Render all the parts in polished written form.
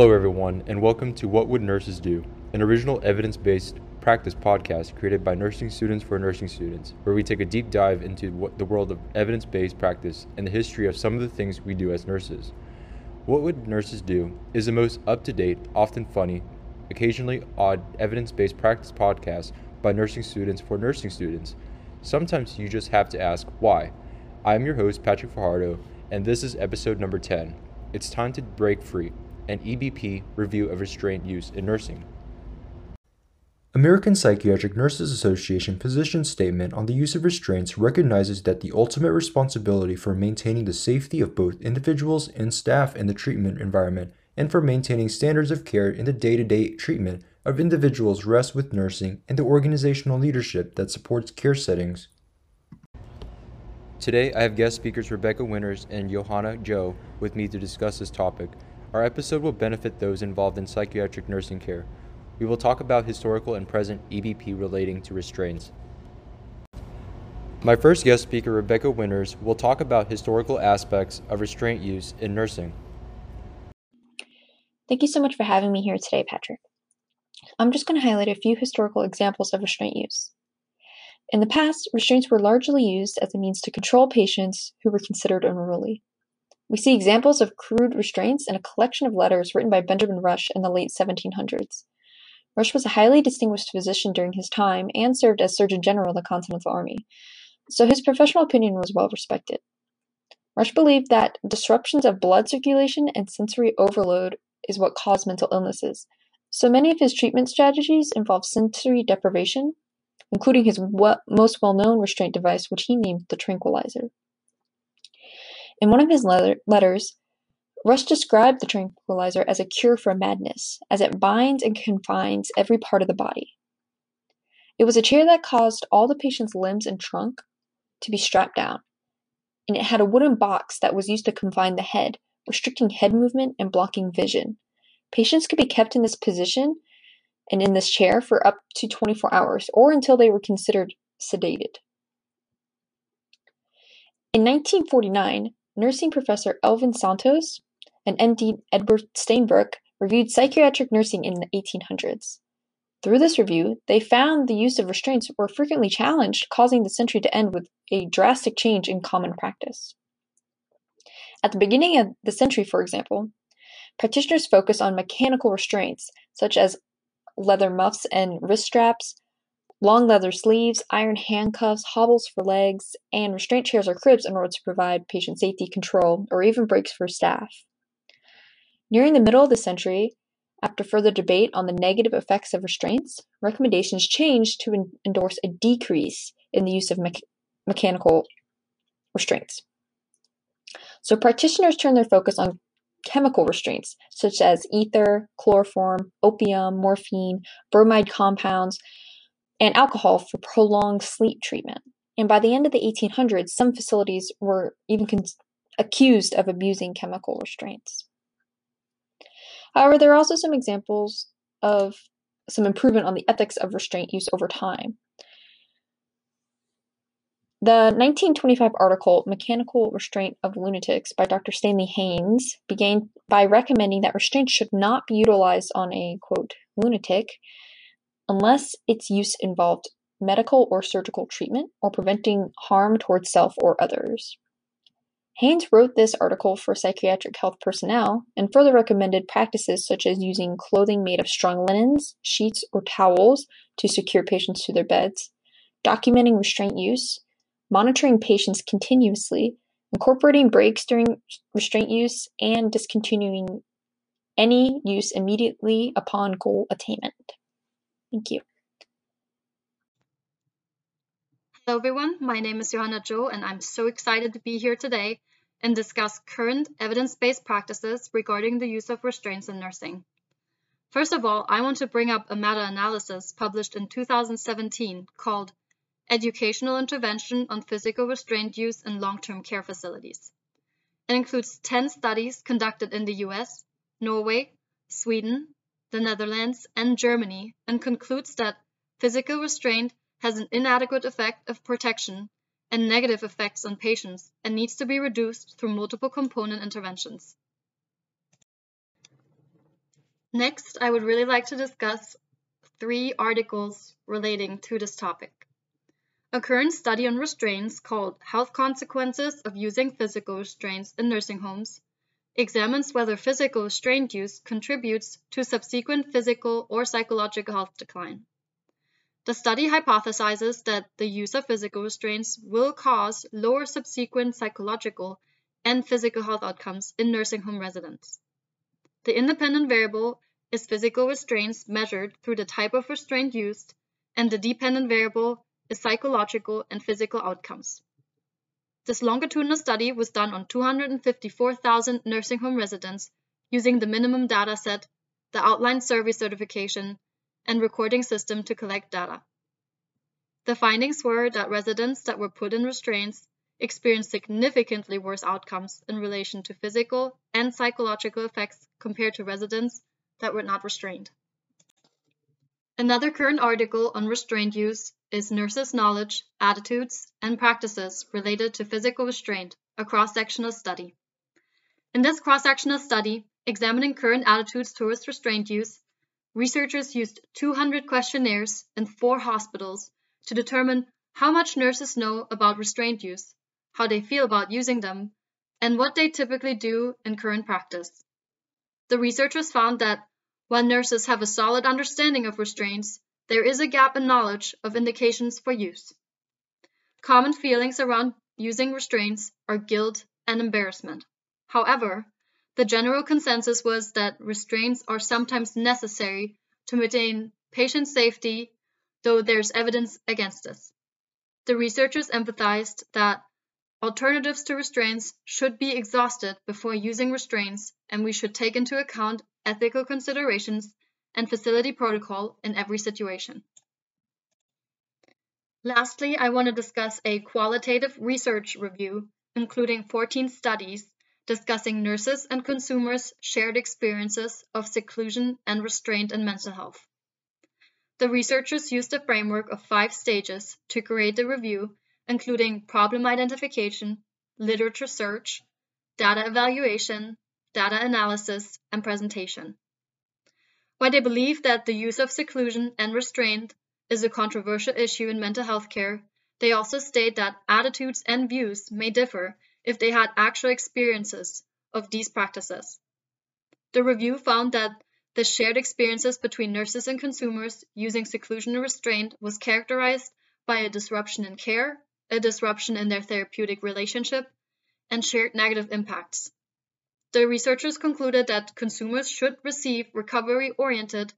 Hello everyone, and welcome to What Would Nurses Do, an original evidence-based practice podcast created by nursing students for nursing students, where we take a deep dive into the world of evidence-based practice and the history of some of the things we do as nurses. What Would Nurses Do is the most up-to-date, often funny, occasionally odd evidence-based practice podcast by nursing students for nursing students. Sometimes you just have to ask why. I'm your host, Patrick Fajardo, and this is episode number 10. It's time to break free. An EBP review of restraint use in nursing. American Psychiatric Nurses Association physician statement on the use of restraints recognizes that the ultimate responsibility for maintaining the safety of both individuals and staff in the treatment environment and for maintaining standards of care in the day-to-day treatment of individuals rests with nursing and the organizational leadership that supports care settings. Today, I have guest speakers Rebecca Winters and Johanna Joe with me to discuss this topic. Our episode will benefit those involved in psychiatric nursing care. We will talk about historical and present EBP relating to restraints. My first guest speaker, Rebecca Winters, will talk about historical aspects of restraint use in nursing. Thank you so much for having me here today, Patrick. I'm just going to highlight a few historical examples of restraint use. In the past, restraints were largely used as a means to control patients who were considered unruly. We see examples of crude restraints in a collection of letters written by Benjamin Rush in the late 1700s. Rush was a highly distinguished physician during his time and served as Surgeon General in the Continental Army, so his professional opinion was well respected. Rush believed that disruptions of blood circulation and sensory overload is what caused mental illnesses, so many of his treatment strategies involved sensory deprivation, including his most well-known restraint device, which he named the tranquilizer. In one of his letters, Rush described the tranquilizer as a cure for madness, as it binds and confines every part of the body. It was a chair that caused all the patient's limbs and trunk to be strapped down, and it had a wooden box that was used to confine the head, restricting head movement and blocking vision. Patients could be kept in this position and in this chair for up to 24 hours, or until they were considered sedated. In 1949, nursing professor Elvin Santos and MD Edward Steinbrook reviewed psychiatric nursing in the 1800s. Through this review, they found the use of restraints were frequently challenged, causing the century to end with a drastic change in common practice. At the beginning of the century, for example, practitioners focused on mechanical restraints, such as leather muffs and wrist straps, long leather sleeves, iron handcuffs, hobbles for legs, and restraint chairs or cribs in order to provide patient safety, control, or even breaks for staff. Nearing the middle of the century, after further debate on the negative effects of restraints, recommendations changed to endorse a decrease in the use of mechanical restraints. So practitioners turned their focus on chemical restraints, such as ether, chloroform, opium, morphine, bromide compounds, and alcohol for prolonged sleep treatment. And by the end of the 1800s, some facilities were even accused of abusing chemical restraints. However, there are also some examples of some improvement on the ethics of restraint use over time. The 1925 article, Mechanical Restraint of Lunatics, by Dr. Stanley Haynes, began by recommending that restraints should not be utilized on a, quote, lunatic, unless its use involved medical or surgical treatment or preventing harm towards self or others. Haynes wrote this article for psychiatric health personnel and further recommended practices such as using clothing made of strong linens, sheets, or towels to secure patients to their beds, documenting restraint use, monitoring patients continuously, incorporating breaks during restraint use, and discontinuing any use immediately upon goal attainment. Thank you. Hello everyone, my name is Johanna Joe and I'm so excited to be here today and discuss current evidence-based practices regarding the use of restraints in nursing. First of all, I want to bring up a meta-analysis published in 2017 called Educational Intervention on Physical Restraint Use in Long-Term Care Facilities. It includes 10 studies conducted in the US, Norway, Sweden, the Netherlands, and Germany, and concludes that physical restraint has an inadequate effect of protection and negative effects on patients and needs to be reduced through multiple component interventions. Next, I would really like to discuss 3 articles relating to this topic. A current study on restraints called Health Consequences of Using Physical Restraints in Nursing Homes examines whether physical restraint use contributes to subsequent physical or psychological health decline. The study hypothesizes that the use of physical restraints will cause lower subsequent psychological and physical health outcomes in nursing home residents. The independent variable is physical restraints measured through the type of restraint used, and the dependent variable is psychological and physical outcomes. This longitudinal study was done on 254,000 nursing home residents using the minimum data set, the outline survey certification, and recording system to collect data. The findings were that residents that were put in restraints experienced significantly worse outcomes in relation to physical and psychological effects compared to residents that were not restrained. Another current article on restraint use is Nurses' Knowledge, Attitudes, and Practices Related to Physical Restraint, a cross-sectional study. In this cross-sectional study, examining current attitudes towards restraint use, researchers used 200 questionnaires in 4 hospitals to determine how much nurses know about restraint use, how they feel about using them, and what they typically do in current practice. The researchers found that while nurses have a solid understanding of restraints, there is a gap in knowledge of indications for use. Common feelings around using restraints are guilt and embarrassment. However, the general consensus was that restraints are sometimes necessary to maintain patient safety, though there's evidence against this. The researchers emphasized that alternatives to restraints should be exhausted before using restraints, and we should take into account ethical considerations and facility protocol in every situation. Lastly, I want to discuss a qualitative research review, including 14 studies discussing nurses' and consumers' shared experiences of seclusion and restraint in mental health. The researchers used a framework of 5 stages to create the review, including problem identification, literature search, data evaluation, data analysis, and presentation. While they believe that the use of seclusion and restraint is a controversial issue in mental health care, they also state that attitudes and views may differ if they had actual experiences of these practices. The review found that the shared experiences between nurses and consumers using seclusion and restraint was characterized by a disruption in care, a disruption in their therapeutic relationship, and shared negative impacts. The researchers concluded that consumers should receive recovery-oriented,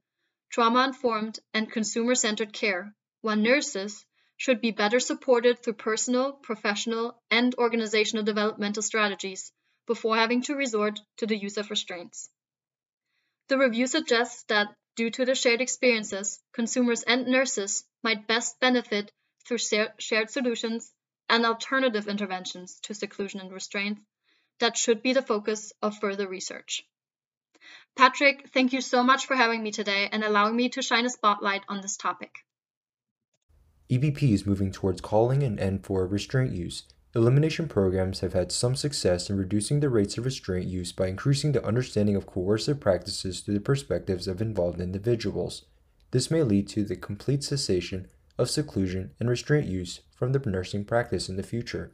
trauma-informed, and consumer-centered care, while nurses should be better supported through personal, professional, and organizational developmental strategies before having to resort to the use of restraints. The review suggests that, due to the shared experiences, consumers and nurses might best benefit through shared solutions and alternative interventions to seclusion and restraint that should be the focus of further research. Patrick, thank you so much for having me today and allowing me to shine a spotlight on this topic. EVP is moving towards calling an end for restraint use. Elimination programs have had some success in reducing the rates of restraint use by increasing the understanding of coercive practices through the perspectives of involved individuals. This may lead to the complete cessation of seclusion and restraint use from the nursing practice in the future.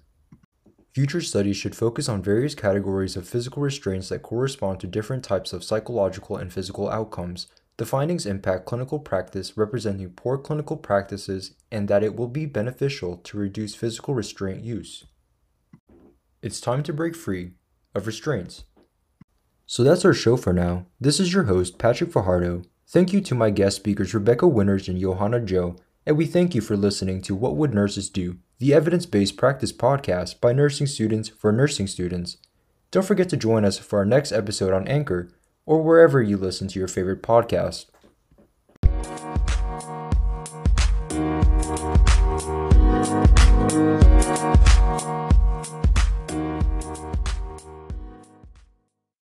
Future studies should focus on various categories of physical restraints that correspond to different types of psychological and physical outcomes. The findings impact clinical practice, representing poor clinical practices, and that it will be beneficial to reduce physical restraint use. It's time to break free of restraints. So that's our show for now. This is your host, Patrick Fajardo. Thank you to my guest speakers Rebecca Winters and Johanna Joe, and we thank you for listening to What Would Nurses Do?, the evidence-based practice podcast by nursing students for nursing students. Don't forget to join us for our next episode on Anchor or wherever you listen to your favorite podcast.